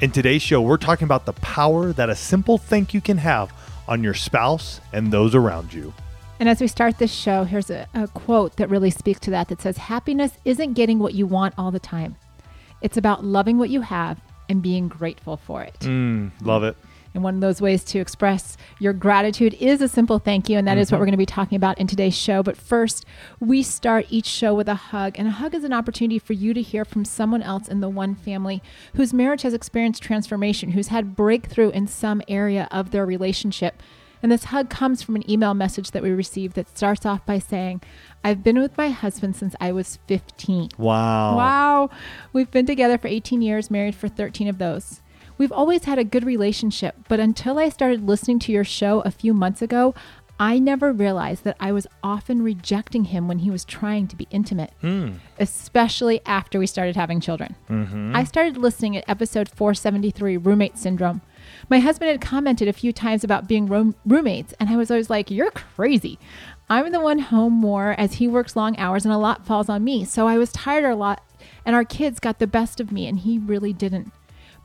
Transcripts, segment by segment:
In today's show, we're talking about the power that a simple thank you can have on your spouse and those around you. And as we start this show, here's a quote that really speaks to that says, "Happiness isn't getting what you want all the time. It's about loving what you have and being grateful for it." Love it. And one of those ways to express your gratitude is a simple thank you. And that is what we're going to be talking about in today's show. But first, we start each show with a hug. And a hug is an opportunity for you to hear from someone else in the one family whose marriage has experienced transformation, who's had breakthrough in some area of their relationship. And this hug comes from an email message that we received that starts off by saying, "I've been with my husband since I was 15. Wow. Wow. We've been together for 18 years, married for 13 of those. We've always had a good relationship, but until I started listening to your show a few months ago, I never realized that I was often rejecting him when he was trying to be intimate, especially after we started having children. I started listening at episode 473, Roommate Syndrome. My husband had commented a few times about being roommates, and I was always like, 'You're crazy. I'm the one home more as he works long hours and a lot falls on me. So I was tired a lot and our kids got the best of me and he really didn't.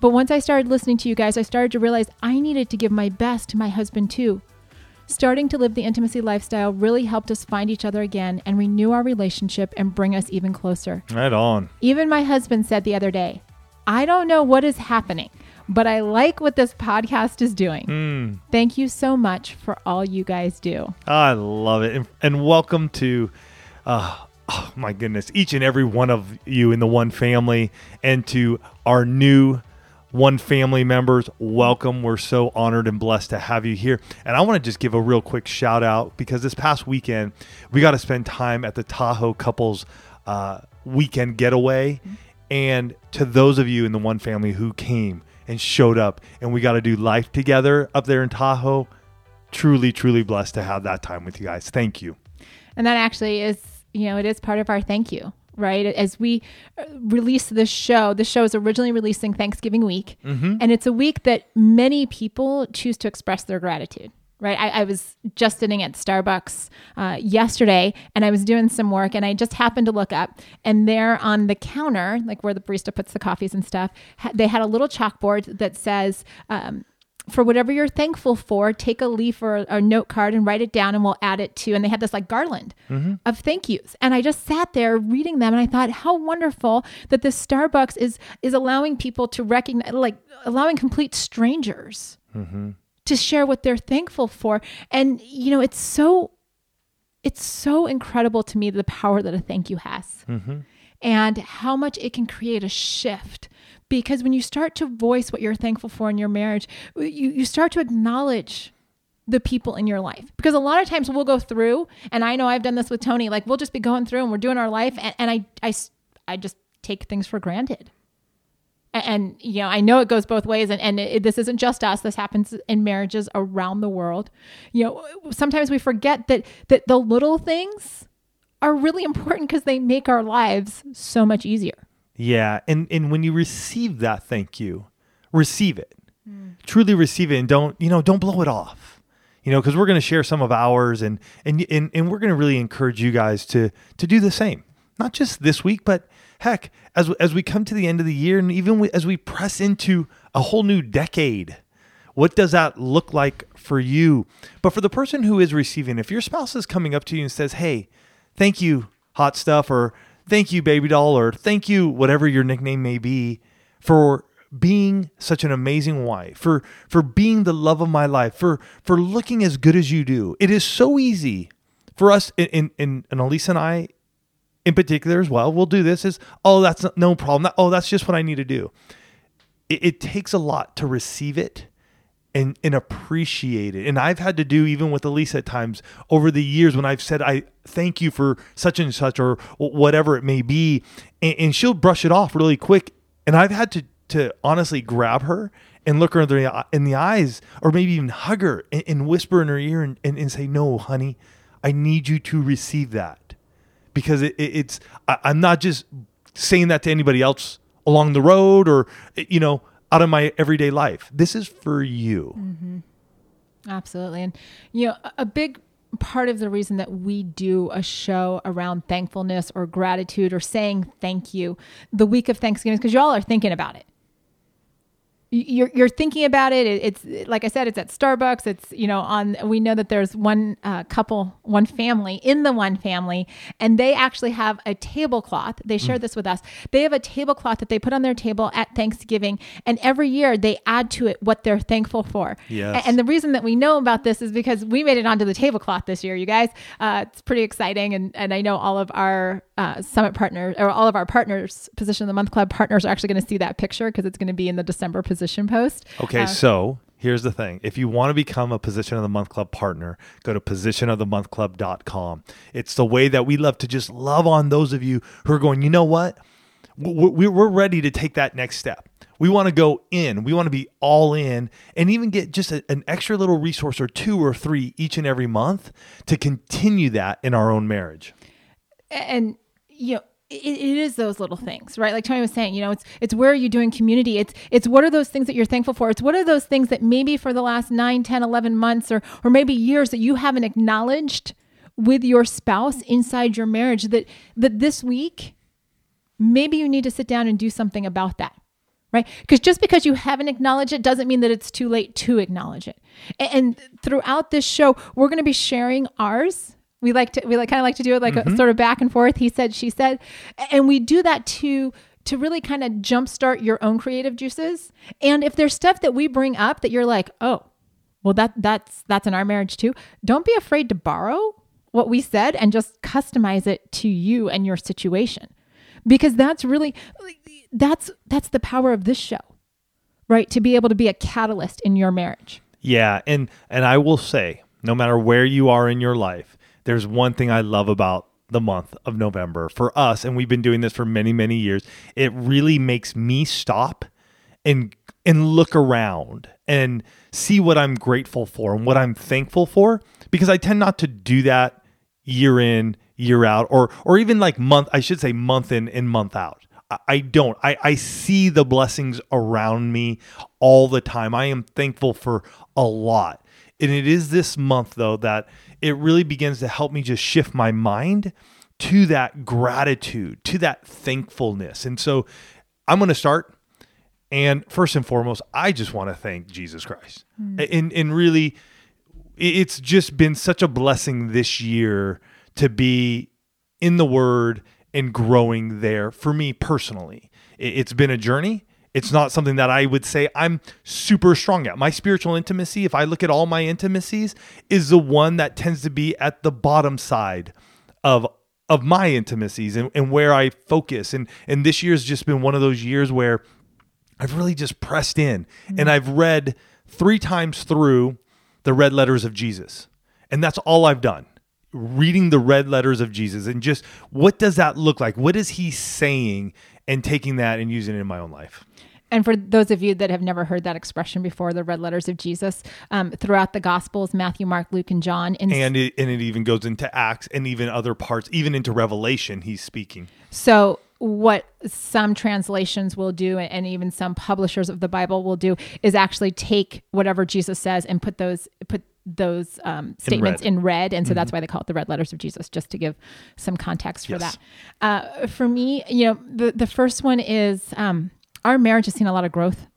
But once I started listening to you guys, I started to realize I needed to give my best to my husband too. Starting to live the intimacy lifestyle really helped us find each other again and renew our relationship and bring us even closer." Right on. "Even my husband said the other day, 'I don't know what is happening, but I like what this podcast is doing.' Thank you so much for all you guys do." I love it. And welcome to... oh my goodness, each and every one of you in the One Family, and to our new One Family members, welcome. We're so honored and blessed to have you here. And I want to just give a real quick shout out because this past weekend, we got to spend time at the Tahoe Couples Weekend Getaway. And to those of you in the One Family who came and showed up and we got to do life together up there in Tahoe, truly, truly blessed to have that time with you guys. Thank you. And that actually is, you know, it is part of our thank you. Right? As we release this show is originally releasing Thanksgiving week. And it's a week that many people choose to express their gratitude, right? I was just sitting at Starbucks yesterday and I was doing some work and I just happened to look up, and there on the counter, like where the barista puts the coffees and stuff, they had a little chalkboard that says, "For whatever you're thankful for, take a leaf or a note card and write it down and we'll add it to." And they had this like garland of thank yous. And I just sat there reading them and I thought, how wonderful that this Starbucks is allowing people to recognize, like allowing complete strangers to share what they're thankful for. And you know, it's so incredible to me, the power that a thank you has and how much it can create a shift. Because when you start to voice what you're thankful for in your marriage, you start to acknowledge the people in your life. Because a lot of times we'll go through, and I know I've done this with Tony, like we'll just be going through and we're doing our life, and I just take things for granted. And you know, I know it goes both ways, and this isn't just us. This happens in marriages around the world. You know, sometimes we forget that the little things are really important because they make our lives so much easier. Yeah. And when you receive that thank you, receive it, truly receive it, and don't blow it off, because we're going to share some of ours, and we're going to really encourage you guys to do the same, not just this week, but heck, as we come to the end of the year, and even as we press into a whole new decade, what does that look like for you? But for the person who is receiving, if your spouse is coming up to you and says, "Hey, thank you, hot stuff," or "Thank you, baby doll," or "Thank you," whatever your nickname may be, "for being such an amazing wife, for being the love of my life, for looking as good as you do." It is so easy for us, and Elisa and I in particular as well, we'll do this, is, oh, that's no problem. Oh, that's just what I need to do. It takes a lot to receive it and appreciate it. And I've had to do, even with Elisa at times over the years, when I've said, I thank you for such and such or whatever it may be, and she'll brush it off really quick. And I've had to honestly grab her and look her in the eyes, or maybe even hug her and whisper in her ear and say, no, honey, I need you to receive that, because it's, I'm not just saying that to anybody else along the road or, you know, out of my everyday life. This is for you. Mm-hmm. Absolutely. And, you know, a big part of the reason that we do a show around thankfulness or gratitude or saying thank you the week of Thanksgiving is because y'all are thinking about it. You're thinking about it. It's like I said, it's at Starbucks. It's, you know, we know that there's one couple, one family in the one family, and they actually have a tablecloth. They shared this with us. They have a tablecloth that they put on their table at Thanksgiving. And every year they add to it what they're thankful for. Yes. And the reason that we know about this is because we made it onto the tablecloth this year, you guys. It's pretty exciting. And I know all of our Summit partners, or all of our partners, Position of the Month Club partners, are actually going to see that picture because it's going to be in the December position post. Okay, so here's the thing. If you want to become a Position of the Month Club partner, go to positionofthemonthclub.com. It's the way that we love to just love on those of you who are going, you know what? We're ready to take that next step. We want to go in. We want to be all in, and even get just an extra little resource or two or three each and every month to continue that in our own marriage. And, you know, it is those little things, right? Like Tony was saying, you know, it's where are you doing community? It's what are those things that you're thankful for? It's what are those things that maybe for the last 9, 10, 11 months or maybe years that you haven't acknowledged with your spouse inside your marriage, that this week, maybe you need to sit down and do something about that, right? Because just because you haven't acknowledged it doesn't mean that it's too late to acknowledge it. And throughout this show, we're going to be sharing ours. We kind of like to do it like a sort of back and forth. He said, she said, and we do that to really kind of jumpstart your own creative juices. And if there's stuff that we bring up that you're like, oh, well, that's in our marriage too. Don't be afraid to borrow what we said and just customize it to you and your situation, because that's really, that's the power of this show, right? To be able to be a catalyst in your marriage. Yeah. And I will say, no matter where you are in your life, there's one thing I love about the month of November for us, and we've been doing this for many, many years. It really makes me stop and look around and see what I'm grateful for and what I'm thankful for, because I tend not to do that year in, year out, or even like month in and month out. I don't. I see the blessings around me all the time. I am thankful for a lot. And it is this month, though, that it really begins to help me just shift my mind to that gratitude, to that thankfulness. And so I'm going to start. And first and foremost, I just want to thank Jesus Christ. And really, it's just been such a blessing this year to be in the Word and growing there for me personally. It's been a journey. It's not something that I would say I'm super strong at. My spiritual intimacy, if I look at all my intimacies, is the one that tends to be at the bottom side of my intimacies and where I focus. And this year's just been one of those years where I've really just pressed in. Mm-hmm. And I've read 3 times through the Red Letters of Jesus. And that's all I've done. Reading the Red Letters of Jesus and just what does that look like? What is he saying? And taking that and using it in my own life. And for those of you that have never heard that expression before, the Red Letters of Jesus, throughout the Gospels, Matthew, Mark, Luke, and John. And it even goes into Acts and even other parts, even into Revelation, he's speaking. So what some translations will do, and even some publishers of the Bible will do, is actually take whatever Jesus says and put those statements in red. And so that's why they call it the Red Letters of Jesus, just to give some context for that. For me, you know, the first one is our marriage has seen a lot of growth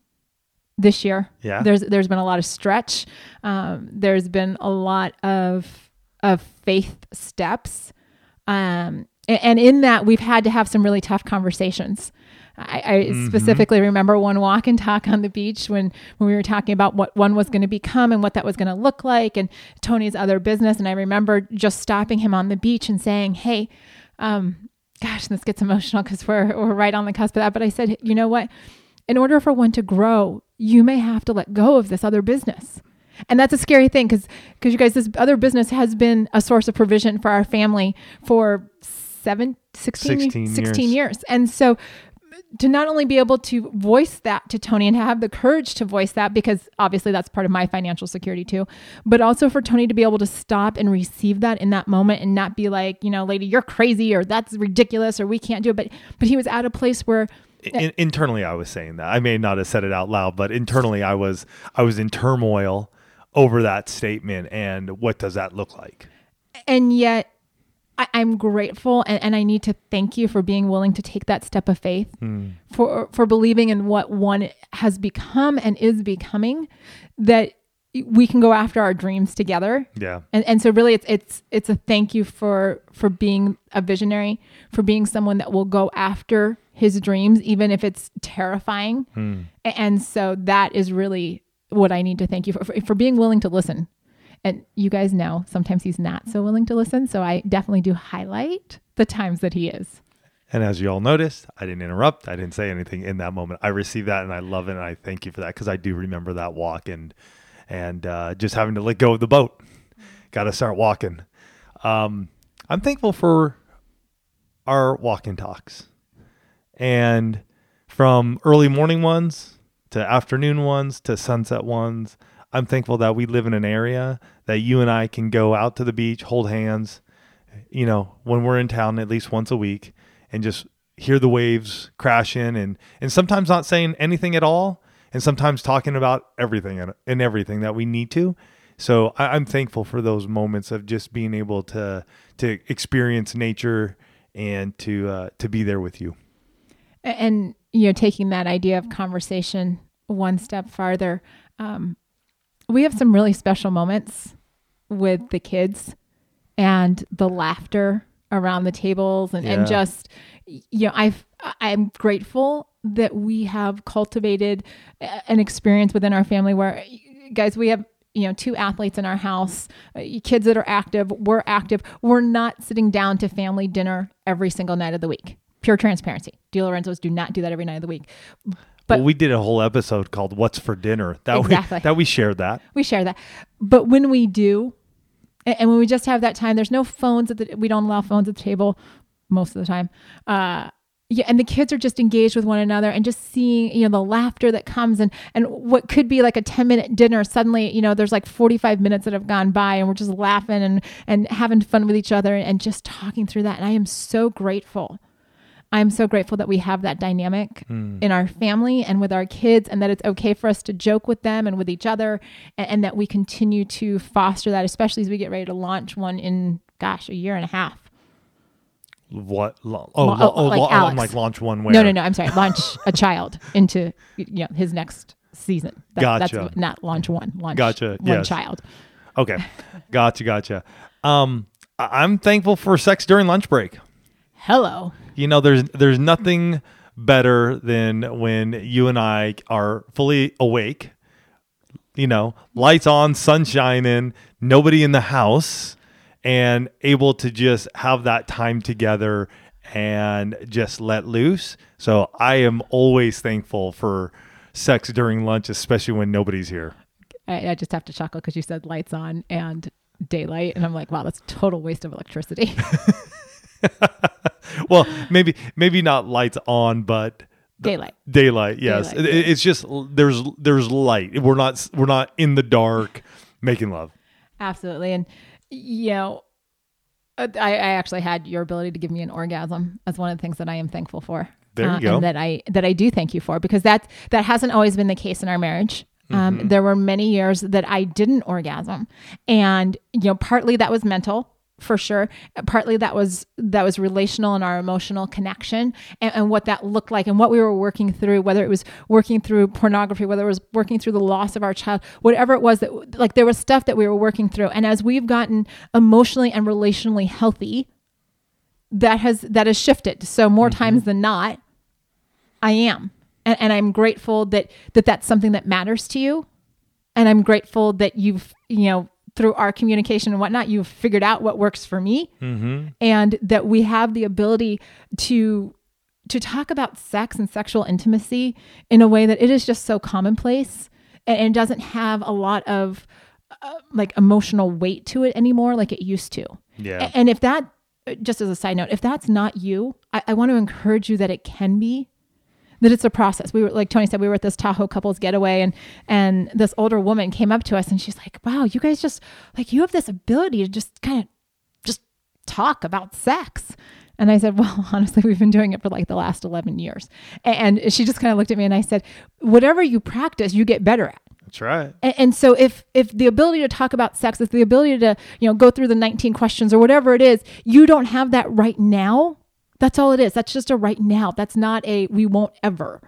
this year. Yeah. There's been a lot of stretch. There's been a lot of faith steps. And in that, we've had to have some really tough conversations. I specifically remember one walk and talk on the beach when we were talking about what one was going to become and what that was going to look like and Tony's other business. And I remember just stopping him on the beach and saying, hey, gosh, this gets emotional because we're right on the cusp of that. But I said, you know what? In order for one to grow, you may have to let go of this other business. And that's a scary thing because you guys, this other business has been a source of provision for our family for 16 years. And so to not only be able to voice that to Tony and have the courage to voice that, because obviously that's part of my financial security too, but also for Tony to be able to stop and receive that in that moment and not be like, you know, lady, you're crazy or that's ridiculous or we can't do it. But he was at a place where internally I was saying that. I may not have said it out loud, but internally I was in turmoil over that statement. And what does that look like? And yet I'm grateful and I need to thank you for being willing to take that step of faith, for believing in what one has become and is becoming, that we can go after our dreams together. Yeah. And so really it's a thank you for being a visionary, for being someone that will go after his dreams, even if it's terrifying. And so that is really what I need to thank you for being willing to listen. And you guys know, sometimes he's not so willing to listen. So I definitely do highlight the times that he is. And as you all noticed, I didn't interrupt. I didn't say anything in that moment. I received that and I love it. And I thank you for that because I do remember that walk and just having to let go of the boat. Got to start walking. I'm thankful for our walk and talks. And from early morning ones to afternoon ones to sunset ones, I'm thankful that we live in an area that you and I can go out to the beach, hold hands, you know, when we're in town at least once a week and just hear the waves crash in and sometimes not saying anything at all and sometimes talking about everything and everything that we need to. So I'm thankful for those moments of just being able to experience nature and to be there with you. And, you know, taking that idea of conversation one step farther, we have some really special moments with the kids and the laughter around the tables and just, you know, I'm grateful that we have cultivated an experience within our family where, guys, we have, you know, 2 athletes in our house, kids that are active. We're not sitting down to family dinner every single night of the week. Pure transparency. DeLorenzos do not do that every night of the week. But we did a whole episode called What's for Dinner. We shared that. We share that. But when we do, and when we just have that time, there's no phones. We don't allow phones at the table most of the time. And the kids are just engaged with one another and just seeing, you know, the laughter that comes and what could be like a 10-minute dinner. Suddenly, you know, there's like 45 minutes that have gone by and we're just laughing and having fun with each other and just talking through that. And I am so grateful. I'm so grateful that we have that dynamic in our family and with our kids and that it's okay for us to joke with them and with each other and that we continue to foster that, especially as we get ready to launch one in, a year and a half. What? Launch one where? No, I'm sorry. Launch a child into, you know, his next season. Gotcha. That's not launch one. Launch one child. Okay. Gotcha. I'm thankful for sex during lunch break. Hello. You know, there's nothing better than when you and I are fully awake, you know, lights on, sunshine in, nobody in the house, and able to just have that time together and just let loose. So I am always thankful for sex during lunch, especially when nobody's here. I just have to chuckle because you said lights on and daylight. And I'm like, wow, that's a total waste of electricity. Well, maybe not lights on, but daylight. Daylight, yes. Daylight. It's just there's light. We're not in the dark making love. Absolutely, and you know, I actually had your ability to give me an orgasm as one of the things that I am thankful for. There you go. And that I do thank you for, because that hasn't always been the case in our marriage. There were many years that I didn't orgasm, and you know, partly that was mental. For sure. Partly that was relational and our emotional connection and what that looked like and what we were working through, whether it was working through pornography, whether it was working through the loss of our child, whatever it was, that like there was stuff that we were working through. And as we've gotten emotionally and relationally healthy, that has shifted. So more times than not, I am. And I'm grateful that that's something that matters to you. And I'm grateful that you've, through our communication and whatnot, you've figured out what works for me. Mm-hmm. And that we have the ability to talk about sex and sexual intimacy in a way that it is just so commonplace and doesn't have a lot of emotional weight to it anymore like it used to. Yeah. And if that, just as a side note, if that's not you, I want to encourage you that it can be. That it's a process. We were, like Tony said, we were at this Tahoe couples getaway and this older woman came up to us and she's like, wow, you guys just you have this ability to just kind of just talk about sex. And I said, well, honestly, we've been doing it for the last 11 years. And she just kind of looked at me and I said, whatever you practice, you get better at. That's right. And so if the ability to talk about sex is the ability to, go through the 19 questions or whatever it is, you don't have that right now. That's all it is. That's just a right now. That's not a we won't ever.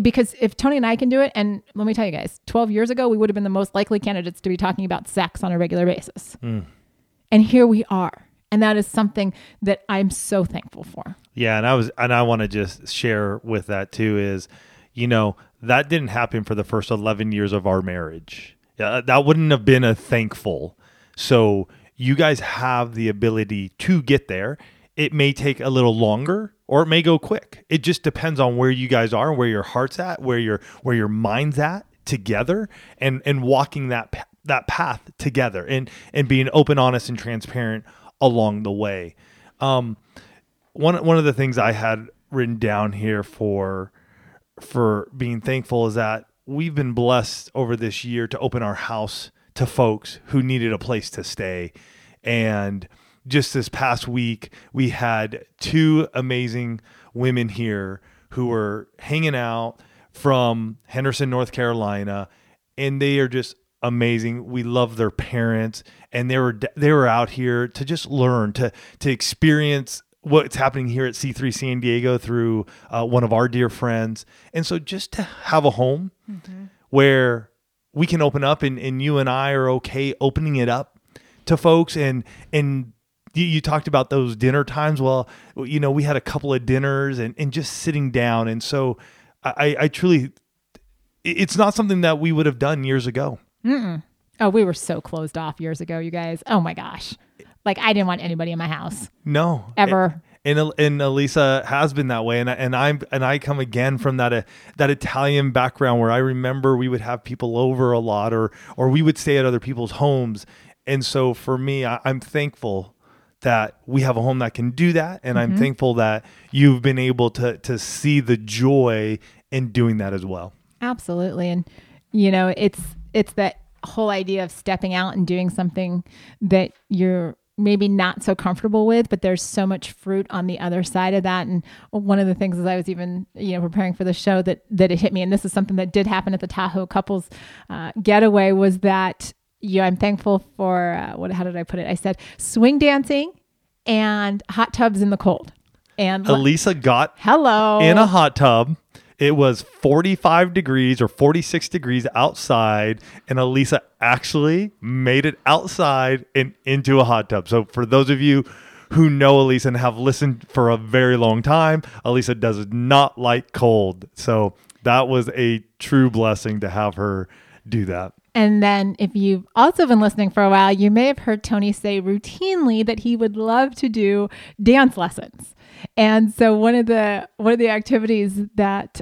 Because if Tony and I can do it, and let me tell you guys, 12 years ago, we would have been the most likely candidates to be talking about sex on a regular basis. Mm. And here we are. And that is something that I'm so thankful for. Yeah. And I want to just share with that too is, that didn't happen for the first 11 years of our marriage. That wouldn't have been a thankful. So you guys have the ability to get there. It may take a little longer or it may go quick. It just depends on where you guys are, where your heart's at, where your mind's at together and walking that path together and being open, honest, and transparent along the way. One of the things I had written down here for being thankful is that we've been blessed over this year to open our house to folks who needed a place to stay. And just this past week, we had two amazing women here who were hanging out from Henderson, North Carolina, and they are just amazing. We love their parents, and they were out here to just learn, to experience what's happening here at C3 San Diego through one of our dear friends. And so just to have a home mm-hmm. where we can open up and you and I are okay opening it up to folks and you talked about those dinner times. Well, we had a couple of dinners and just sitting down. And so I truly, it's not something that we would have done years ago. Mm-mm. Oh, we were so closed off years ago, you guys. Oh my gosh. I didn't want anybody in my house. No. Ever. And Elisa has been that way. And I come again from that Italian background where I remember we would have people over a lot or we would stay at other people's homes. And so for me, I'm thankful that we have a home that can do that. And mm-hmm. I'm thankful that you've been able to see the joy in doing that as well. Absolutely. And, it's that whole idea of stepping out and doing something that you're maybe not so comfortable with, but there's so much fruit on the other side of that. And one of the things as I was even, preparing for the show that it hit me, and this is something that did happen at the Tahoe couples getaway, was that, I'm thankful for, how did I put it? I said, swing dancing and hot tubs in the cold. And Elisa got in a hot tub. It was 45 degrees or 46 degrees outside. And Elisa actually made it outside and into a hot tub. So for those of you who know Elisa and have listened for a very long time, Elisa does not like cold. So that was a true blessing to have her do that. And then if you've also been listening for a while, you may have heard Tony say routinely that he would love to do dance lessons. And so one of the activities that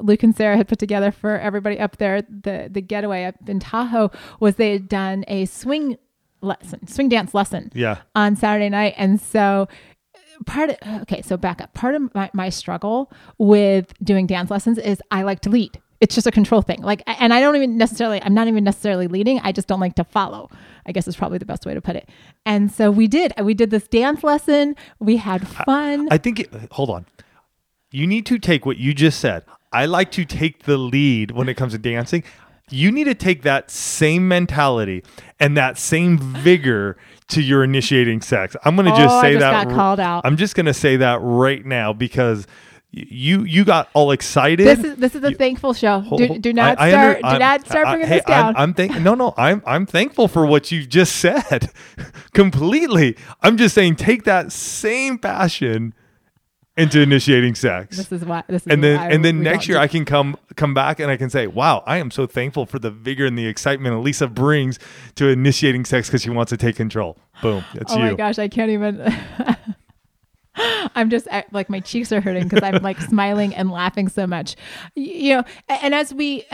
Luke and Sarah had put together for everybody up there, the getaway up in Tahoe, was they had done a swing dance lesson on Saturday night. And so part of my struggle with doing dance lessons is I like to lead. It's just a control thing. And I'm not even necessarily leading. I just don't like to follow, I guess is probably the best way to put it. And so we did this dance lesson. We had fun. Hold on. You need to take what you just said. I like to take the lead when it comes to dancing. You need to take that same mentality and that same vigor to your initiating sex. I'm going to got called out. I'm just going to say that right now because You got all excited. This is a thankful show. Do not start bringing this down. I'm thankful for what you just said completely. I'm just saying, take that same passion into initiating sex. This is why. This is and then next year I can come back and I can say, wow, I am so thankful for the vigor and the excitement Elisa brings to initiating sex because she wants to take control. Boom. That's you. Oh my gosh, I can't even. I'm just like, my cheeks are hurting because I'm like smiling and laughing so much, you know. And as we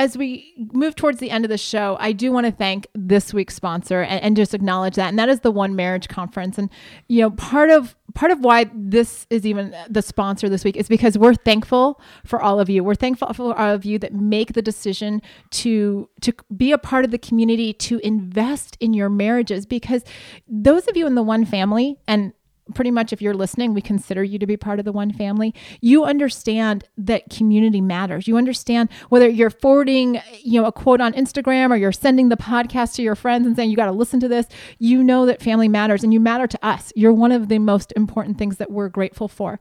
move towards the end of the show, I do want to thank this week's sponsor and just acknowledge that. And that is the One Marriage Conference. And, you know, part of why this is even the sponsor this week is because we're thankful for all of you. We're thankful for all of you that make the decision to be a part of the community, to invest in your marriages, because those of you in the One family, and pretty much if you're listening, we consider you to be part of the One family. You understand that community matters. You understand whether you're forwarding, you know, a quote on Instagram or you're sending the podcast to your friends and saying, you got to listen to this. You know that family matters and you matter to us. You're one of the most important things that we're grateful for.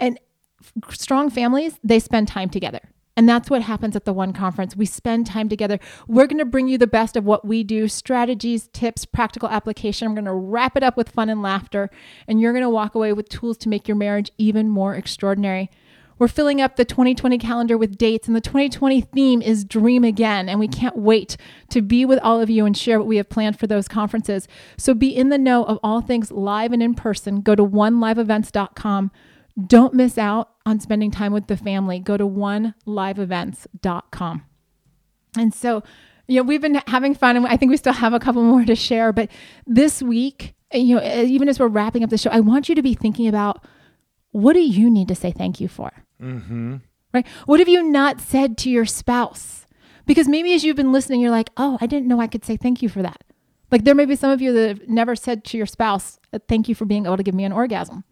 And strong families, they spend time together. And that's what happens at the One Conference. We spend time together. We're going to bring you the best of what we do, strategies, tips, practical application. I'm going to wrap it up with fun and laughter, and you're going to walk away with tools to make your marriage even more extraordinary. We're filling up the 2020 calendar with dates, and the 2020 theme is Dream Again, and we can't wait to be with all of you and share what we have planned for those conferences. So be in the know of all things live and in person. Go to oneliveevents.com. Don't miss out on spending time with the family. Go to oneliveevents.com. And so, you know, we've been having fun, and I think we still have a couple more to share. But this week, you know, even as we're wrapping up the show, I want you to be thinking about, what do you need to say thank you for? Mm-hmm. Right? What have you not said to your spouse? Because maybe as you've been listening, you're like, oh, I didn't know I could say thank you for that. Like, there may be some of you that have never said to your spouse, thank you for being able to give me an orgasm.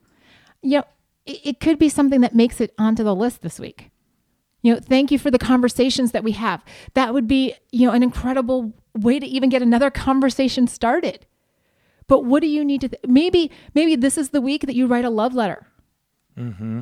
You know, it could be something that makes it onto the list this week. You know, thank you for the conversations that we have. That would be, you know, an incredible way to even get another conversation started. But what do you need to, maybe this is the week that you write a love letter. Mm-hmm.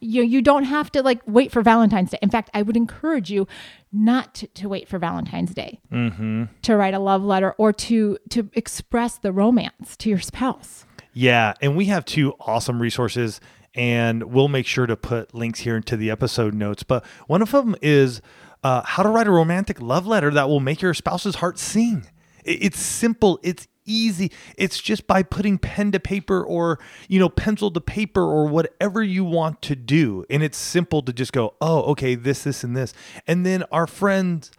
You don't have to like wait for Valentine's Day. In fact, I would encourage you not to wait for Valentine's Day mm-hmm. to write a love letter or to express the romance to your spouse. Yeah. And we have two awesome resources, and we'll make sure to put links here into the episode notes. But one of them is how to write a romantic love letter that will make your spouse's heart sing. It's simple. It's easy. It's just by putting pen to paper or, you know, pencil to paper or whatever you want to do. And it's simple to just go, oh, okay, this, and this. And then our friends,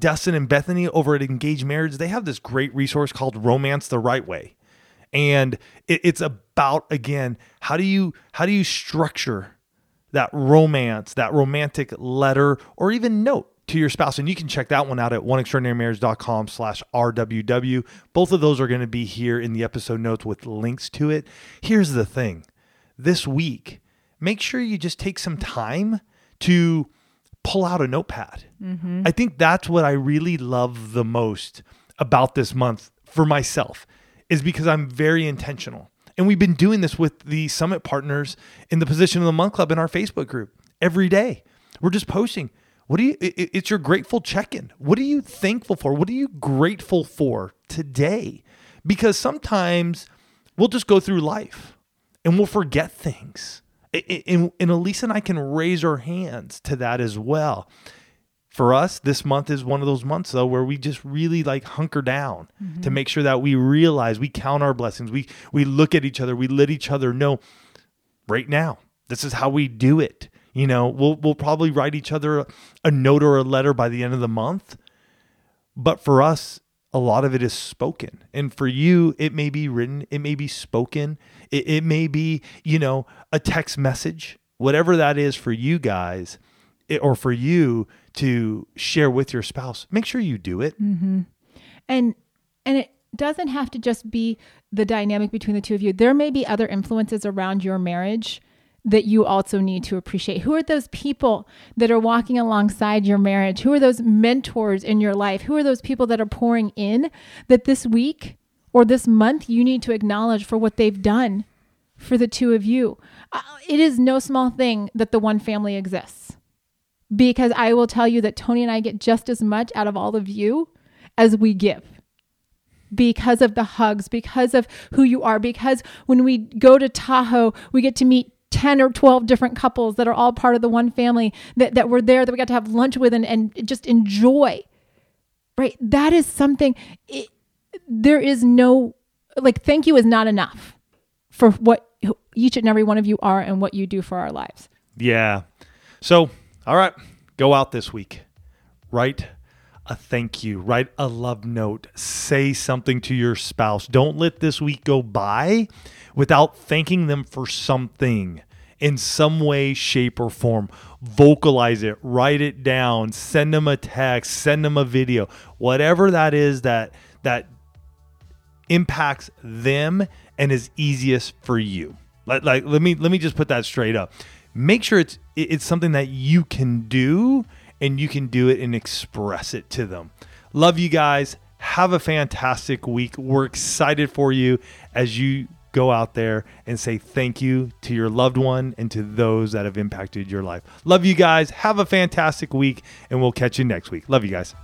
Dustin and Bethany over at Engaged Marriage, they have this great resource called Romance the Right Way. And it's about, again, how do you structure that romance, that romantic letter or even note to your spouse? And you can check that one out at oneextraordinarymarriage.com/RWW. Both of those are going to be here in the episode notes with links to it. Here's the thing. This week, make sure you just take some time to pull out a notepad. Mm-hmm. I think that's what I really love the most about this month for myself, is because I'm very intentional. And we've been doing this with the Summit Partners in the Position of the Month Club in our Facebook group every day. We're just posting. It's your grateful check-in. What are you thankful for? What are you grateful for today? Because sometimes we'll just go through life and we'll forget things. And Elisa and I can raise our hands to that as well. For us, this month is one of those months, though, where we just really like hunker down mm-hmm. to make sure that we realize, we count our blessings, we look at each other, we let each other know right now, this is how we do it. You know, we'll probably write each other a note or a letter by the end of the month. But for us, a lot of it is spoken. And for you, it may be written, it may be spoken, it may be, you know, a text message, whatever that is for you guys. Or for you to share with your spouse, make sure you do it. Mm-hmm. And it doesn't have to just be the dynamic between the two of you. There may be other influences around your marriage that you also need to appreciate. Who are those people that are walking alongside your marriage? Who are those mentors in your life? Who are those people that are pouring in that this week or this month you need to acknowledge for what they've done for the two of you? It is no small thing that the One family exists. Because I will tell you that Tony and I get just as much out of all of you as we give, because of the hugs, because of who you are, because when we go to Tahoe, we get to meet 10 or 12 different couples that are all part of the one family that were there, that we got to have lunch with and just enjoy, right? That is something, there is no, like, thank you is not enough for what each and every one of you are and what you do for our lives. Yeah. So, all right, go out this week, right? A thank you, write a love note, say something to your spouse. Don't let this week go by without thanking them for something in some way, shape, or form. Vocalize it, write it down, send them a text, send them a video, whatever that is that impacts them and is easiest for you. Like let me just put that straight up. Make sure it's something that you can do, and you can do it and express it to them. Love you guys. Have a fantastic week. We're excited for you as you go out there and say thank you to your loved one and to those that have impacted your life. Love you guys. Have a fantastic week, and we'll catch you next week. Love you guys.